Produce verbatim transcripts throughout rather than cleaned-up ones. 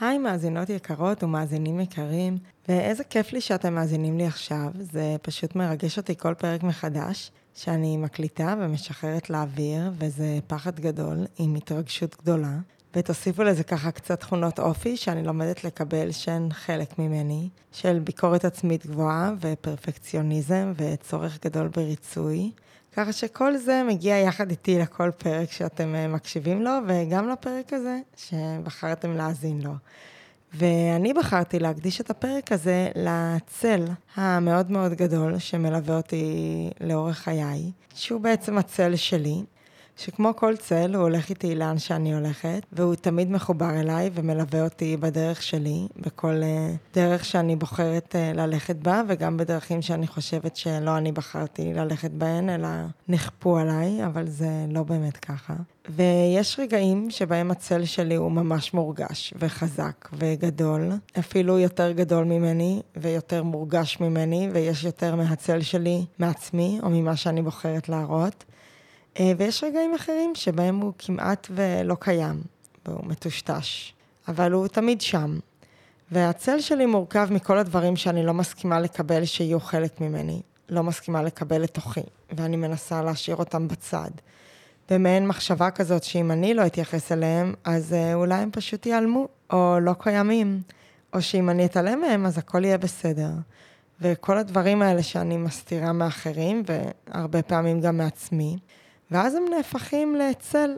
היי מאזינות יקרות ומאזינים יקרים, ואיזה כיף לי שאתם מאזינים לי עכשיו, זה פשוט מרגש אותי כל פרק מחדש, שאני מקליטה ומשחררת לאוויר, וזה פחד גדול עם התרגשות גדולה, ותוסיפו לזה ככה קצת תכונות אופי שאני לומדת לקבל שהן חלק ממני, של ביקורת עצמית גבוהה ופרפקציוניזם וצורך גדול בריצוי, ככה שכל זה מגיע יחד איתי לכל פרק שאתם מקשיבים לו, וגם לפרק הזה שבחרתם להאזין לו. ואני בחרתי להקדיש את הפרק הזה לצל המאוד מאוד גדול שמלווה אותי לאורך חיי, שהוא בעצם הצל שלי, שכמו כל צל הוא הולך איתי לאן שאני הולכת, והוא תמיד מחובר אליי ומלווה אותי בדרך שלי, בכל דרך שאני בוחרת ללכת בה, וגם בדרכים שאני חושבת שלא אני בחרתי ללכת בהן, אלא נכפו עליי, אבל זה לא באמת ככה. ויש רגעים שבהם הצל שלי הוא ממש מורגש וחזק וגדול, אפילו יותר גדול ממני ויותר מורגש ממני, ויש יותר מהצל שלי מעצמי או ממה שאני בוחרת להראות. ויש רגעים אחרים שבהם הוא כמעט ולא קיים, והוא מטושטש, אבל הוא תמיד שם. והצל שלי מורכב מכל הדברים שאני לא מסכימה לקבל שיהיו חלק ממני, לא מסכימה לקבל לתוכי, ואני מנסה להשאיר אותם בצד. במעין מחשבה כזאת שאם אני לא אתייחס אליהם, אז אולי הם פשוט ייעלמו, או לא קיימים, או שאם אני אתעלם מהם, אז הכל יהיה בסדר. וכל הדברים האלה שאני מסתירה מאחרים, והרבה פעמים גם מעצמי, ואז הם נהפכים לצל,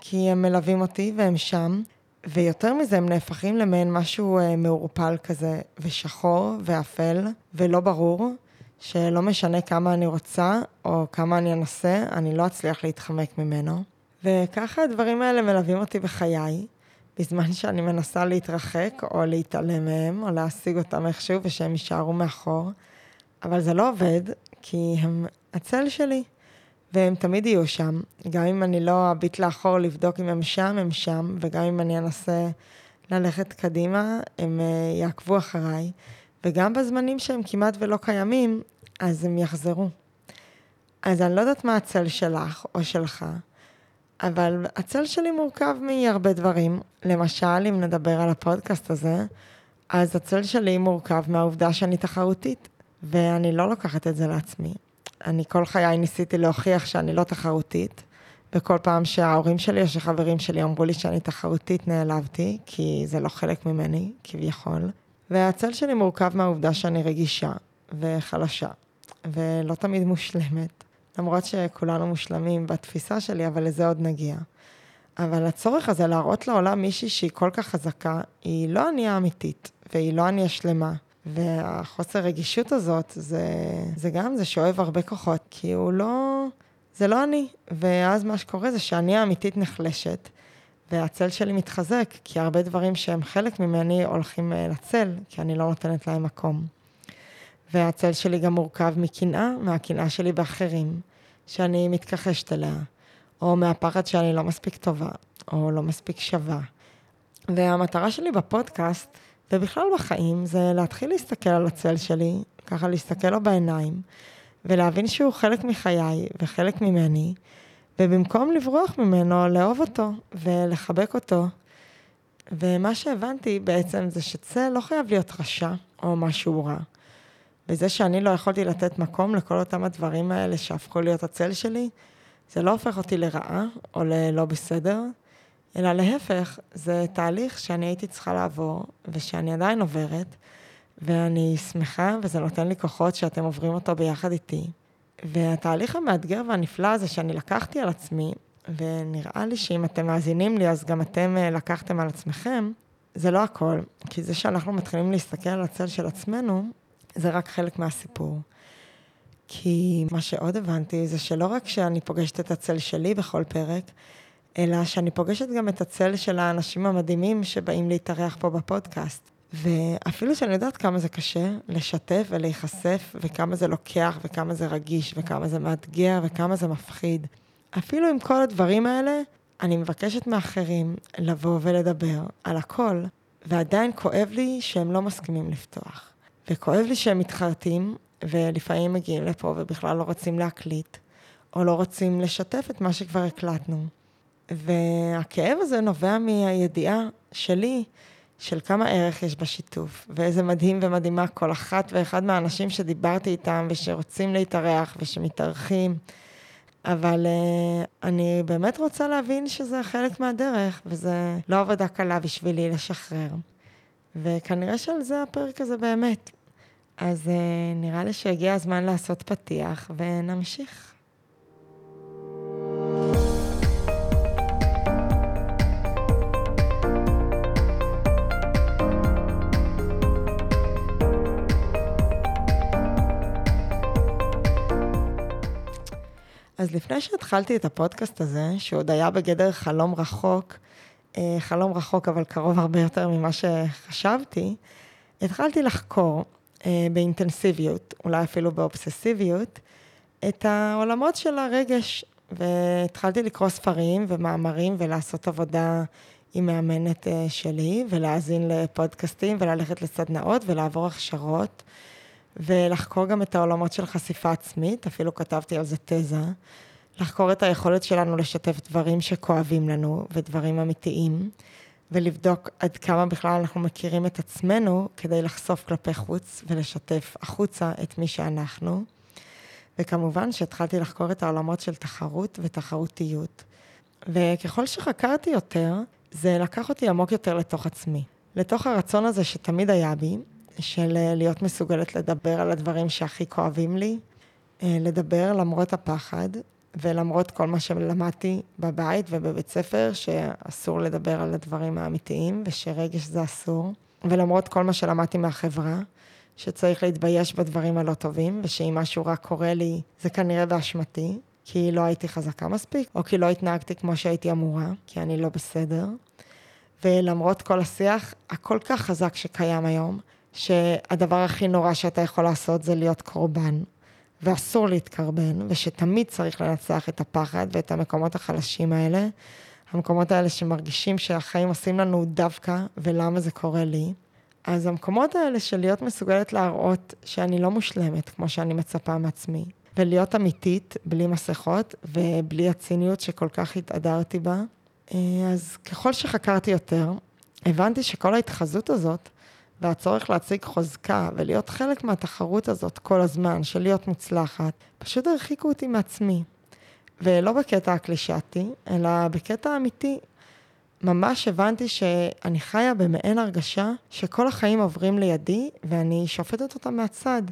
כי הם מלווים אותי והם שם, ויותר מזה הם נהפכים למעין משהו מאורפל כזה, ושחור ואפל ולא ברור, שלא משנה כמה אני רוצה או כמה אני אנסה, אני לא אצליח להתחמק ממנו. וככה הדברים האלה מלווים אותי בחיי, בזמן שאני מנסה להתרחק או להתעלם מהם, או להשיג אותם איכשהו ושהם יישארו מאחור, אבל זה לא עובד, כי הם הצל שלי. והם תמיד יהיו שם, גם אם אני לא אביט לאחור לבדוק אם הם שם, הם שם, וגם אם אני אנסה ללכת קדימה, הם יעקבו אחריי, וגם בזמנים שהם כמעט ולא קיימים, אז הם יחזרו. אז אני לא יודעת מה הצל שלך או שלך, אבל הצל שלי מורכב מהרבה דברים. למשל, אם נדבר על הפודקאסט הזה, אז הצל שלי מורכב מהעובדה שאני תחרותית, ואני לא לוקחת את זה לעצמי. אני כל חיי ניסיתי להוכיח שאני לא תחרותית, וכל פעם שההורים שלי או שחברים שלי אמרו לי שאני תחרותית נעלבתי, כי זה לא חלק ממני, כביכול. והצל שלי מורכב מהעובדה שאני רגישה וחלשה, ולא תמיד מושלמת, למרות שכולנו מושלמים בתפיסה שלי, אבל לזה עוד נגיע. אבל הצורך הזה להראות לעולם מישהי שהיא כל כך חזקה, היא לא אני האמיתית, והיא לא אני השלמה. והחוסר רגישות הזאת, זה, זה גם, זה שואב הרבה כוחות, כי הוא לא, זה לא אני. ואז מה שקורה זה שאני האמיתית נחלשת, והצל שלי מתחזק, כי הרבה דברים שהם חלק ממני הולכים לצל, כי אני לא נותנת להם מקום. והצל שלי גם מורכב מקנאה, מהקנאה שלי באחרים, שאני מתכחשת אליה, או מהפחד שאני לא מספיק טובה, או לא מספיק שווה. והמטרה שלי בפודקאסט, ובכלל בחיים, זה להתחיל להסתכל על הצל שלי, ככה להסתכל לו בעיניים, ולהבין שהוא חלק מחיי וחלק ממני, ובמקום לברוח ממנו, לאהוב אותו ולחבק אותו. ומה שהבנתי בעצם זה שצל לא חייב להיות רשע או משהו רע. וזה שאני לא יכולתי לתת מקום לכל אותם הדברים האלה שהפכו להיות הצל שלי, זה לא הופך אותי לרעה או ללא בסדר, אלא להפך, זה תהליך שאני הייתי צריכה לעבור, ושאני עדיין עוברת, ואני שמחה, וזה נותן לי כוחות שאתם עוברים אותו ביחד איתי. והתהליך המאתגר והנפלא הזה שאני לקחתי על עצמי, ונראה לי שאם אתם מאזינים לי, אז גם אתם לקחתם על עצמכם, זה לא הכל, כי זה שאנחנו מתחילים להסתכל על הצל של עצמנו, זה רק חלק מהסיפור. כי מה שעוד הבנתי, זה שלא רק שאני פוגשת את הצל שלי בכל פרק, אלא שאני פוגשת גם את הצל של האנשים המדהימים שבאים להתארח פה בפודקאסט. ואפילו שאני יודעת כמה זה קשה לשתף ולהיחשף, וכמה זה לוקח, וכמה זה רגיש, וכמה זה מאתגר, וכמה זה מפחיד. אפילו עם כל הדברים האלה, אני מבקשת מאחרים לבוא ולדבר על הכל, ועדיין כואב לי שהם לא מסכימים לפתוח. וכואב לי שהם מתחרטים, ולפעמים מגיעים לפה ובכלל לא רוצים להקליט, או לא רוצים לשתף את מה שכבר הקלטנו. והכאב הזה נובע מהידיעה שלי של כמה ערך יש בשיתוף, ואיזה מדהים ומדהימה כל אחת ואחד מהאנשים שדיברתי איתם, ושרוצים להתארח, ושמתארחים, אבל uh, אני באמת רוצה להבין שזה חלק מהדרך, וזה לא עבודה קלה בשבילי לשחרר. וכנראה שעל זה הפרק הזה באמת. אז uh, נראה לי שהגיע הזמן לעשות פתיח, ונמשיך. אז לפני שהתחלתי את הפודקאסט הזה, שעוד היה בגדר חלום רחוק, חלום רחוק אבל קרוב הרבה יותר ממה שחשבתי, התחלתי לחקור באינטנסיביות, אולי אפילו באובססיביות, את העולמות של הרגש, והתחלתי לקרוא ספרים ומאמרים ולעשות עבודה עם מאמנת שלי, ולהאזין לפודקאסטים וללכת לסדנאות ולעבור הכשרות, ולחקור גם את העולמות של חשיפה עצמית, אפילו כתבתי על זה תזה, לחקור את היכולת שלנו לשתף דברים שכואבים לנו, ודברים אמיתיים, ולבדוק עד כמה בכלל אנחנו מכירים את עצמנו, כדי לחשוף כלפי חוץ, ולשתף החוצה את מי שאנחנו, וכמובן שהתחלתי לחקור את העולמות של תחרות ותחרותיות, וככל שחקרתי יותר, זה לקח אותי עמוק יותר לתוך עצמי, לתוך הרצון הזה שתמיד היה בי, של להיות מסוגלת לדבר על הדברים שהכי כואבים לי, לדבר למרות הפחד, ולמרות כל מה שלמדתי בבית ובבית ספר, שאסור לדבר על הדברים האמיתיים, ושרגש זה אסור, ולמרות כל מה שלמדתי מהחברה, שצריך להתבייש בדברים הלא טובים, ושאם משהו רק קורה לי, זה כנראה באשמתי, כי לא הייתי חזקה מספיק, או כי לא התנהגתי כמו שהייתי אמורה, כי אני לא בסדר, ולמרות כל השיח, הכל כך חזק שקיים היום, שהדבר הכי נורא שאתה יכול לעשות זה להיות קורבן, ואסור להתקרבן, ושתמיד צריך לנצח את הפחד ואת המקומות החלשים האלה, המקומות האלה שמרגישים שהחיים עושים לנו דווקא, ולמה זה קורה לי. אז המקומות האלה של להיות מסוגלת להראות שאני לא מושלמת, כמו שאני מצפה מעצמי, ולהיות אמיתית, בלי מסכות, ובלי הציניות שכל כך התאדרתי בה. אז ככל שחקרתי יותר, הבנתי שכל ההתחזות הזאת, והצורך להציג חוזקה ולהיות חלק מהתחרות הזאת כל הזמן, של להיות מוצלחת, פשוט הרחיקו אותי מעצמי. ולא בקטע הקלישאתי, אלא בקטע האמיתי. ממש הבנתי שאני חיה במעין הרגשה שכל החיים עוברים לידי, ואני שופטת אותה מהצד,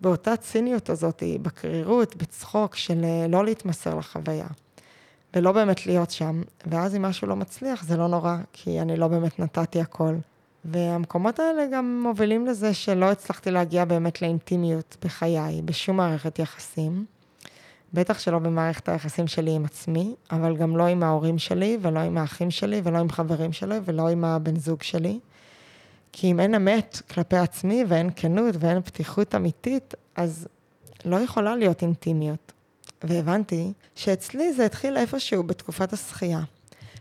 באותה ציניות הזאת, בקרירות, בצחוק, של לא להתמסר לחוויה. ולא באמת להיות שם. ואז אם משהו לא מצליח, זה לא נורא, כי אני לא באמת נתתי הכל. והמקומות האלה גם מובילים לזה שלא הצלחתי להגיע באמת לאינטימיות בחיי, בשום מערכת יחסים. בטח שלא במערכת היחסים שלי עם עצמי, אבל גם לא עם ההורים שלי, ולא עם האחים שלי, ולא עם חברים שלי, ולא עם הבן זוג שלי. כי אם אין אמת כלפי עצמי, ואין כנות, ואין פתיחות אמיתית, אז לא יכולה להיות אינטימיות. והבנתי שאצלי זה התחיל איפשהו בתקופת השחייה.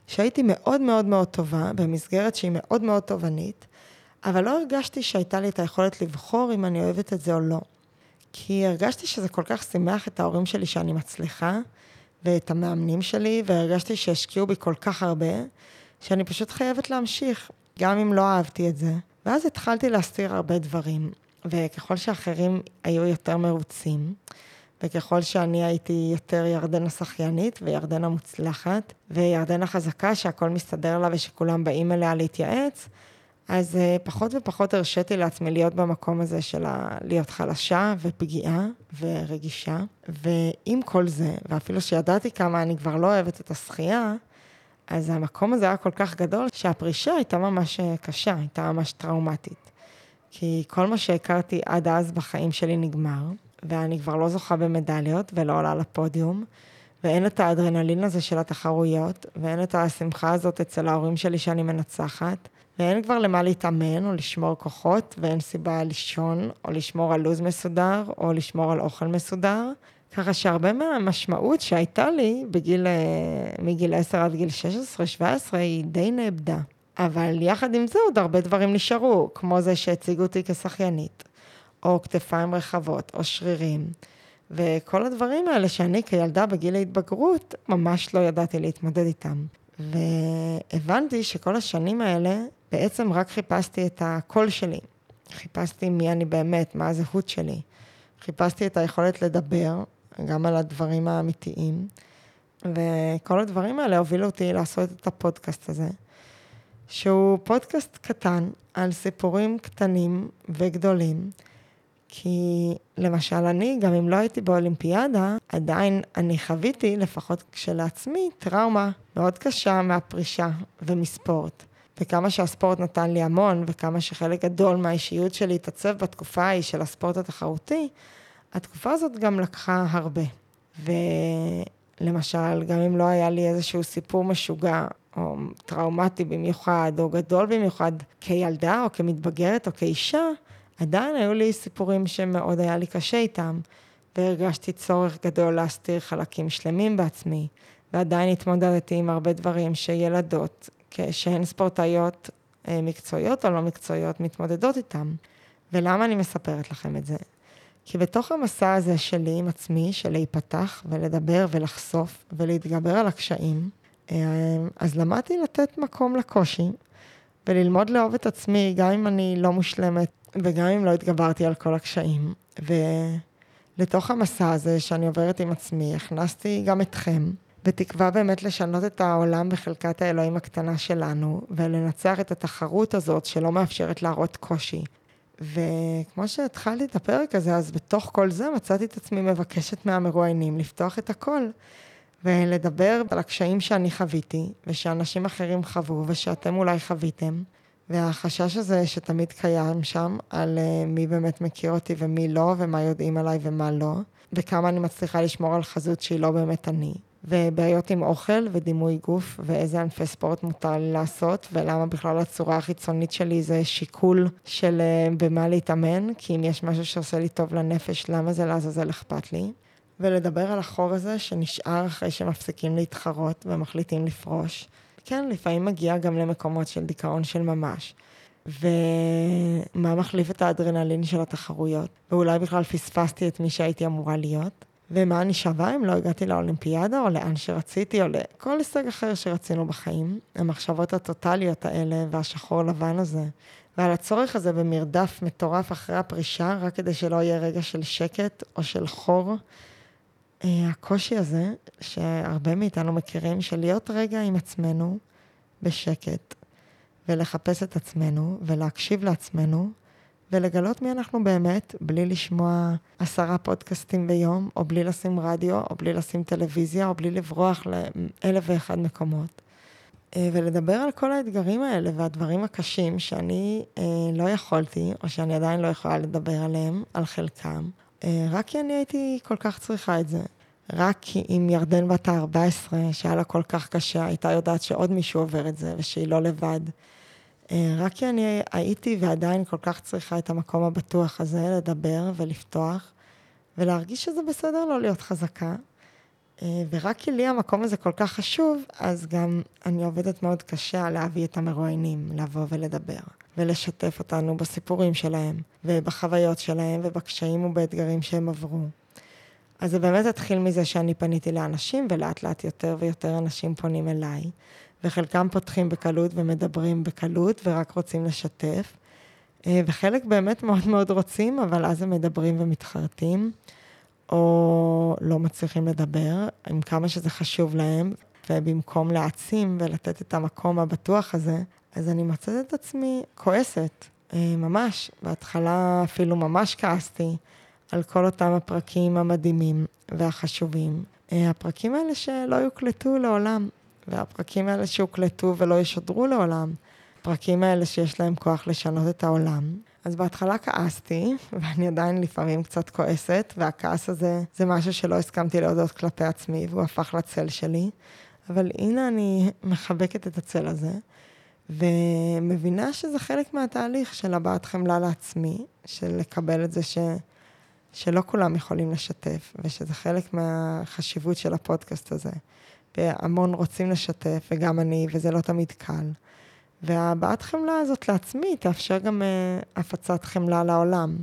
שהייתי מאוד מאוד מאוד טובה, במסגרת שהיא מאוד מאוד תובנית, אבל לא הרגשתי שהייתה לי את היכולת לבחור אם אני אוהבת את זה או לא. כי הרגשתי שזה כל כך שמח את ההורים שלי שאני מצליחה, ואת המאמנים שלי, והרגשתי שהשקיעו בי כל כך הרבה, שאני פשוט חייבת להמשיך, גם אם לא אהבתי את זה. ואז התחלתי להסתיר הרבה דברים, וככל שאחרים היו יותר מרוצים, וככל שאני הייתי יותר ירדן השחיינית, וירדן המוצלחת, וירדן החזקה שהכל מסתדר לה, ושכולם באים אליה להתייעץ, אז פחות ופחות הרשיתי לעצמי להיות במקום הזה של להיות חלשה ופגיעה ורגישה. ועם כל זה, ואפילו שידעתי כמה אני כבר לא אוהבת את השחייה, אז המקום הזה היה כל כך גדול, שהפרישה הייתה ממש קשה, הייתה ממש טראומטית. כי כל מה שהכרתי עד אז בחיים שלי נגמר, ואני כבר לא זוכה במדליות ולא עולה לפודיום, ואין את האדרנלין הזה של התחרויות, ואין את השמחה הזאת אצל ההורים שלי שאני מנצחת, ואין כבר למה להתאמן או לשמור כוחות, ואין סיבה לישון או לשמור על לוז מסודר או לשמור על אוכל מסודר, ככה שהרבה מהמשמעות שהייתה לי בגיל, מגיל עשר עד גיל שש עשרה שבע עשרה היא די נאבדה. אבל יחד עם זה עוד הרבה דברים נשארו, כמו זה שהציגו אותי כשחיינית. או כתפיים רחבות, או שרירים. וכל הדברים האלה שאני כילדה בגיל ההתבגרות, ממש לא ידעתי להתמודד איתם. והבנתי שכל השנים האלה, בעצם רק חיפשתי את הקול שלי, חיפשתי מי אני באמת, מה הזהות שלי, חיפשתי את היכולת לדבר, גם על הדברים האמיתיים, וכל הדברים האלה הובילו אותי לעשות את הפודקאסט הזה, שהוא פודקאסט קטן על סיפורים קטנים וגדולים, כי למשל אני, גם אם לא הייתי באולימפיאדה, עדיין אני חוויתי, לפחות כשלעצמי, טראומה מאוד קשה מהפרישה ומספורט. וכמה שהספורט נתן לי המון, וכמה שחלק גדול מהאישיות שלי התעצב בתקופה ההיא של הספורט התחרותי, התקופה הזאת גם לקחה הרבה. ולמשל, גם אם לא היה לי איזשהו סיפור משוגע, או טראומטי במיוחד, או גדול במיוחד, כילדה או כמתבגרת או כאישה, עדיין היו לי סיפורים שמאוד היה לי קשה איתם, והרגשתי צורך גדול להסתיר חלקים שלמים בעצמי, ועדיין התמודדתי עם הרבה דברים שילדות, כשהן ספורטאיות מקצועיות או לא מקצועיות, מתמודדות איתם. ולמה אני מספרת לכם את זה? כי בתוך המסע הזה שלי עם עצמי, של להיפתח ולדבר ולחשוף ולהתגבר על הקשיים, אז למדתי לתת מקום לקושי, וללמוד לאהוב את עצמי גם אם אני לא מושלמת, וגם אם לא התגברתי על כל הקשיים. ולתוך המסע הזה שאני עוברת עם עצמי, הכנסתי גם אתכם, בתקווה באמת לשנות את העולם בחלקת האלוהים הקטנה שלנו, ולנצח את התחרות הזאת שלא מאפשרת להראות קושי. וכמו שהתחלתי את הפרק הזה, אז בתוך כל זה מצאתי את עצמי מבקשת מהמרואיינים לפתוח את הכל, ולדבר על הקשיים שאני חוויתי, ושאנשים אחרים חוו, ושאתם אולי חוויתם, והחשש הזה שתמיד קיים שם, על מי באמת מכיר אותי ומי לא, ומה יודעים עליי ומה לא, וכמה אני מצליחה לשמור על חזות שהיא לא באמת אני, ובעיות עם אוכל ודימוי גוף, ואיזה ענפי ספורט מותר לי לעשות, ולמה בכלל הצורה החיצונית שלי זה שיקול של במה להתאמן, כי אם יש משהו שעושה לי טוב לנפש, למה זה לעזאזל אכפת לי? ולדבר על החור הזה שנשאר אחרי שמפסיקים להתחרות ומחליטים לפרוש. כן, לפעמים מגיע גם למקומות של דיכאון של ממש. ומה מחליף את האדרנלין של התחרויות? ואולי בכלל פספסתי את מי שהייתי אמורה להיות? ומה אני שווה אם לא הגעתי לאולימפיאדה או לאן שרציתי או לכל הישג אחר שרצינו בחיים? המחשבות הטוטליות האלה והשחור לבן הזה. ועל הצורך הזה במרדף מטורף אחרי הפרישה, רק כדי שלא יהיה רגע של שקט או של חור. הקושי הזה, שהרבה מאיתנו מכירים, של להיות רגע עם עצמנו בשקט, ולחפש את עצמנו, ולהקשיב לעצמנו, ולגלות מי אנחנו באמת, בלי לשמוע עשרה פודקאסטים ביום, או בלי לשים רדיו, או בלי לשים טלוויזיה, או בלי לברוח לאלף ואחד מקומות. ולדבר על כל האתגרים האלה והדברים הקשים שאני לא יכולתי, או שאני עדיין לא יכולה לדבר עליהם, על חלקם, רק כי אני הייתי כל כך צריכה את זה. רק כי אם ירדן בת ה-ארבע עשרה, שהיה לה כל כך קשה, הייתה יודעת שעוד מישהו עובר את זה, ושהיא לא לבד. רק כי אני הייתי ועדיין כל כך צריכה את המקום הבטוח הזה, לדבר ולפתוח, ולהרגיש שזה בסדר לא להיות חזקה. ורק כי לי המקום הזה כל כך חשוב, אז גם אני עובדת מאוד קשה להביא את המרואיינים, לבוא ולדבר. ולשתף אותנו בסיפורים שלהם, ובחוויות שלהם, ובקשיים ובאתגרים שהם עברו. אז זה באמת התחיל מזה שאני פניתי לאנשים, ולאט לאט יותר ויותר אנשים פונים אליי, וחלקם פותחים בקלות ומדברים בקלות, ורק רוצים לשתף, וחלק באמת מאוד מאוד רוצים, אבל אז הם מדברים ומתחרטים, או לא מצליחים לדבר, עם כמה שזה חשוב להם, ובמקום להעצים ולתת את המקום הבטוח הזה, אז אני מצאת את עצמי כועסת, ממש. בהתחלה אפילו ממש כעסתי על כל אותם הפרקים המדהימים והחשובים. הפרקים האלה שלא יוקלטו לעולם, והפרקים האלה שהוקלטו ולא ישודרו לעולם, הפרקים האלה שיש להם כוח לשנות את העולם. אז בהתחלה כעסתי, ואני עדיין לפעמים קצת כועסת, והכעס הזה זה משהו שלא הסכמתי להודות כלפי עצמי, והוא הפך לצל שלי. אבל הנה אני מחבקת את הצל הזה, ומבינה שזה חלק מהתהליך של הבעת חמלה לעצמי, של לקבל את זה ש... שלא כולם יכולים לשתף, ושזה חלק מהחשיבות של הפודקאסט הזה. והמון רוצים לשתף, וגם אני, וזה לא תמיד קל. והבעת חמלה הזאת לעצמי תאפשר גם uh, הפצת חמלה לעולם,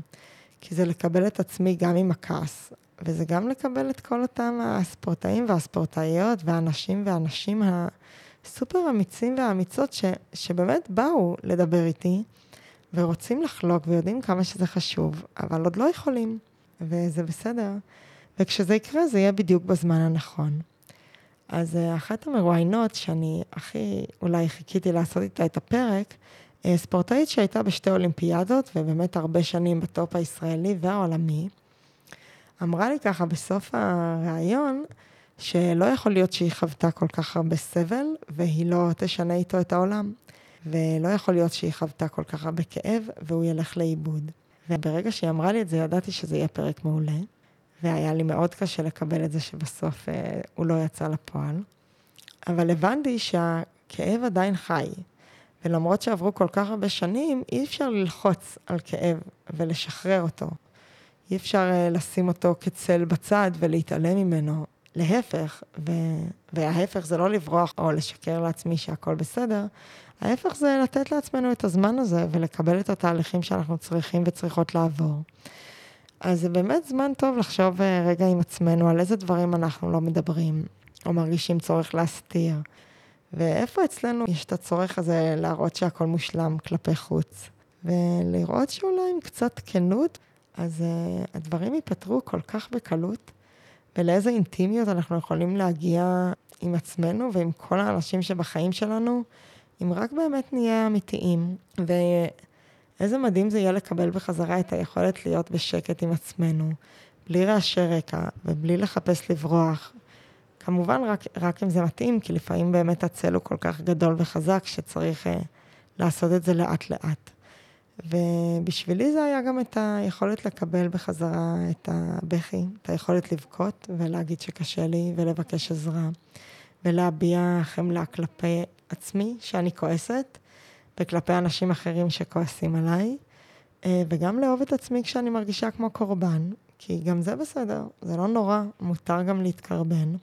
כי זה לקבל את עצמי גם עם הכעס, וזה גם לקבל את כל אותם הספורטאים והספורטאיות, והאנשים והנשים ה... סופר אמיצים ואמיצות ש, שבאמת באו לדבר איתי, ורוצים לחלוק ויודעים כמה שזה חשוב, אבל עוד לא יכולים, וזה בסדר. וכשזה יקרה, זה יהיה בדיוק בזמן הנכון. אז אחת המרואיינות שאני הכי, אולי חיכיתי לעשות איתה את הפרק, ספורטאית שהייתה בשתי אולימפיאדות, ובאמת הרבה שנים בטופ הישראלי והעולמי, אמרה לי ככה בסוף הרעיון, שלא יכול להיות שהיא חוותה כל כך הרבה סבל, והיא לא תשנה איתו את העולם. ולא יכול להיות שהיא חוותה כל כך הרבה כאב, והוא ילך לאיבוד. וברגע שהיא אמרה לי את זה, ידעתי שזה יהיה פרק מעולה, והיה לי מאוד קשה לקבל את זה שבסוף אה, הוא לא יצא לפועל. אבל הבנתי שהכאב עדיין חי, ולמרות שעברו כל כך הרבה שנים, אי אפשר ללחוץ על כאב ולשחרר אותו. אי אפשר אה, לשים אותו כצל בצד ולהתעלם ממנו. להפך, ו... וההפך זה לא לברוח או לשקר לעצמי שהכל בסדר, ההפך זה לתת לעצמנו את הזמן הזה ולקבל את התהליכים שאנחנו צריכים וצריכות לעבור. אז זה באמת זמן טוב לחשוב רגע עם עצמנו על איזה דברים אנחנו לא מדברים או מרגישים צורך להסתיר, ואיפה אצלנו יש את הצורך הזה להראות שהכל מושלם כלפי חוץ, ולראות שאולי עם קצת כנות, אז uh, הדברים ייפתרו כל כך בקלות, ולאיזה אינטימיות אנחנו יכולים להגיע עם עצמנו ועם כל האנשים שבחיים שלנו, אם רק באמת נהיה אמיתיים. ואיזה מדהים זה יהיה לקבל בחזרה את היכולת להיות בשקט עם עצמנו, בלי רעשי רקע ובלי לחפש לברוח. כמובן רק, רק אם זה מתאים, כי לפעמים באמת הצל הוא כל כך גדול וחזק שצריך uh, לעשות את זה לאט לאט. ובשבילי זה היה גם את היכולת לקבל בחזרה את הבכי, את היכולת לבכות ולהגיד שקשה לי ולבקש עזרה, ולהביע חמלה כלפי עצמי שאני כועסת, וכלפי אנשים אחרים שכועסים עליי, וגם לאהוב את עצמי כשאני מרגישה כמו קורבן, כי גם זה בסדר, זה לא נורא, מותר גם להתקרבן.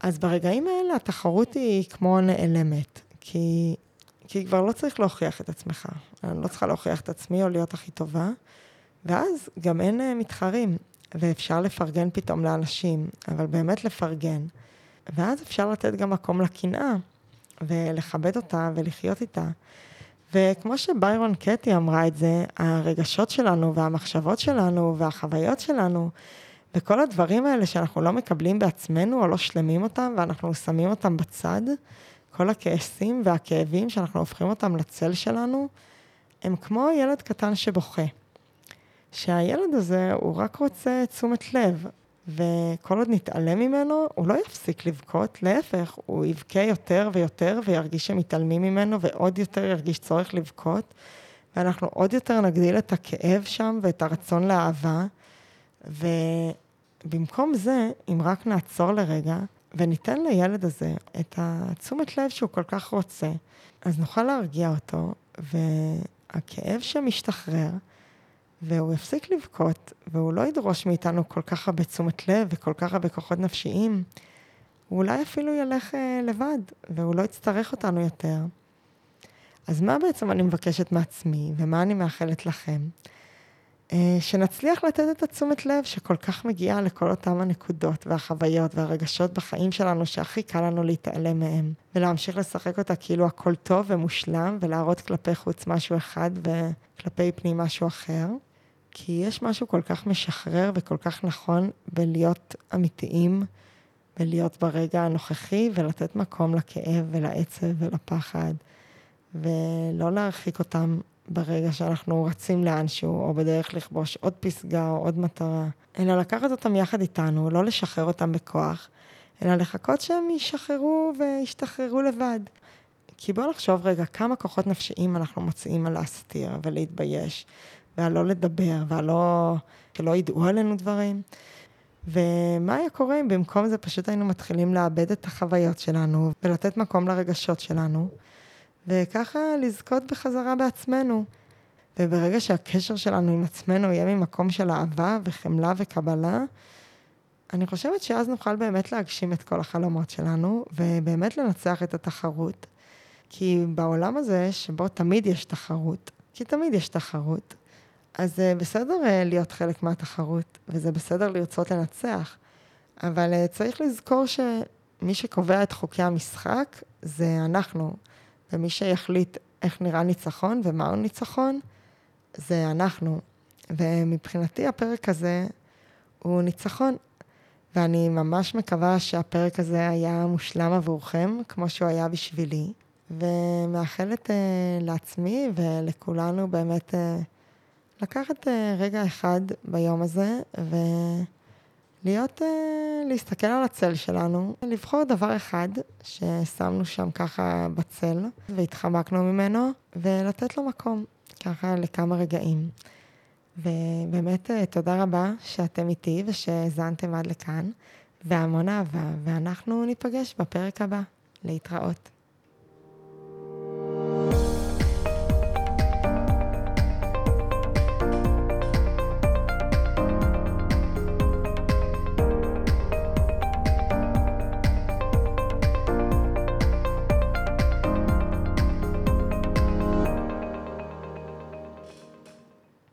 אז ברגעים האלה התחרות היא כמו נעלמת, כי... כי כבר לא צריך להוכיח את עצמך. אני לא צריכה להוכיח את עצמי או להיות הכי טובה. ואז גם אין מתחרים. ואפשר לפרגן פתאום לאנשים, אבל באמת לפרגן. ואז אפשר לתת גם מקום לקנאה, ולכבד אותה ולחיות איתה. וכמו שביירון קטי אמרה את זה, הרגשות שלנו והמחשבות שלנו והחוויות שלנו, וכל הדברים האלה שאנחנו לא מקבלים בעצמנו או לא שלמים אותם, ואנחנו שמים אותם בצד, כל הכעסים והכאבים שאנחנו הופכים אותם לצל שלנו, הם כמו ילד קטן שבוכה. שהילד הזה הוא רק רוצה תשומת לב, וכל עוד נתעלם ממנו, הוא לא יפסיק לבכות, להפך, הוא יבכה יותר ויותר, וירגיש שמתעלמים ממנו, ועוד יותר ירגיש צורך לבכות, ואנחנו עוד יותר נגדיל את הכאב שם, ואת הרצון לאהבה, ובמקום זה, אם רק נעצור לרגע, וניתן לילד הזה את התשומת לב שהוא כל כך רוצה, אז נוכל להרגיע אותו, והכאב שמשתחרר, והוא יפסיק לבכות, והוא לא ידרוש מאיתנו כל כך הרבה תשומת לב, וכל כך הרבה כוחות נפשיים, הוא אולי אפילו ילך לבד, והוא לא יצטרך אותנו יותר. אז מה בעצם אני מבקשת מעצמי, ומה אני מאחלת לכם? שנצליח לתת את התשומת לב שכל כך מגיעה לכל אותם הנקודות והחוויות והרגשות בחיים שלנו שהכי קל לנו להתעלם מהם, ולהמשיך לשחק אותה כאילו הכל טוב ומושלם, ולהראות כלפי חוץ משהו אחד וכלפי פנים משהו אחר, כי יש משהו כל כך משחרר וכל כך נכון בלהיות אמיתיים, ולהיות ברגע הנוכחי ולתת מקום לכאב ולעצב ולפחד, ולא להרחיק אותם ברגע שאנחנו רצים לאנשהו, או בדרך לכבוש עוד פסגה או עוד מטרה, אלא לקחת אותם יחד איתנו, לא לשחרר אותם בכוח, אלא לחכות שהם ישחררו וישתחררו לבד. כי בואו נחשוב רגע כמה כוחות נפשיים אנחנו מוצאים על להסתיר ולהתבייש, ועל לא לדבר, ועל לא... שלא ידעו עלינו דברים. ומה היה קורה אם במקום זה פשוט היינו מתחילים לאבד את החוויות שלנו, ולתת מקום לרגשות שלנו, וככה לזכות בחזרה בעצמנו. וברגע שהקשר שלנו עם עצמנו יהיה ממקום של אהבה וחמלה וקבלה, אני חושבת שאז נוכל באמת להגשים את כל החלומות שלנו, ובאמת לנצח את התחרות. כי בעולם הזה שבו תמיד יש תחרות, כי תמיד יש תחרות, אז זה בסדר להיות חלק מהתחרות, וזה בסדר לרצות לנצח, אבל צריך לזכור שמי שקובע את חוקי המשחק זה אנחנו, ומי שיחליט איך נראה ניצחון ומה הוא ניצחון, זה אנחנו. ומבחינתי הפרק הזה הוא ניצחון, ואני ממש מקווה שהפרק הזה היה מושלם עבורכם, כמו שהוא היה בשבילי, ומאחלת uh, לעצמי ולכולנו באמת uh, לקחת uh, רגע אחד ביום הזה, ולהיות, uh, להסתכל על הצל שלנו, לבחור דבר אחד ששמנו שם ככה בצל, והתחמקנו ממנו, ולתת לו מקום, ככה לכמה רגעים. ובאמת תודה רבה שאתם איתי ושהזנתם עד לכאן, והמון אהבה, ואנחנו ניפגש בפרק הבא. להתראות.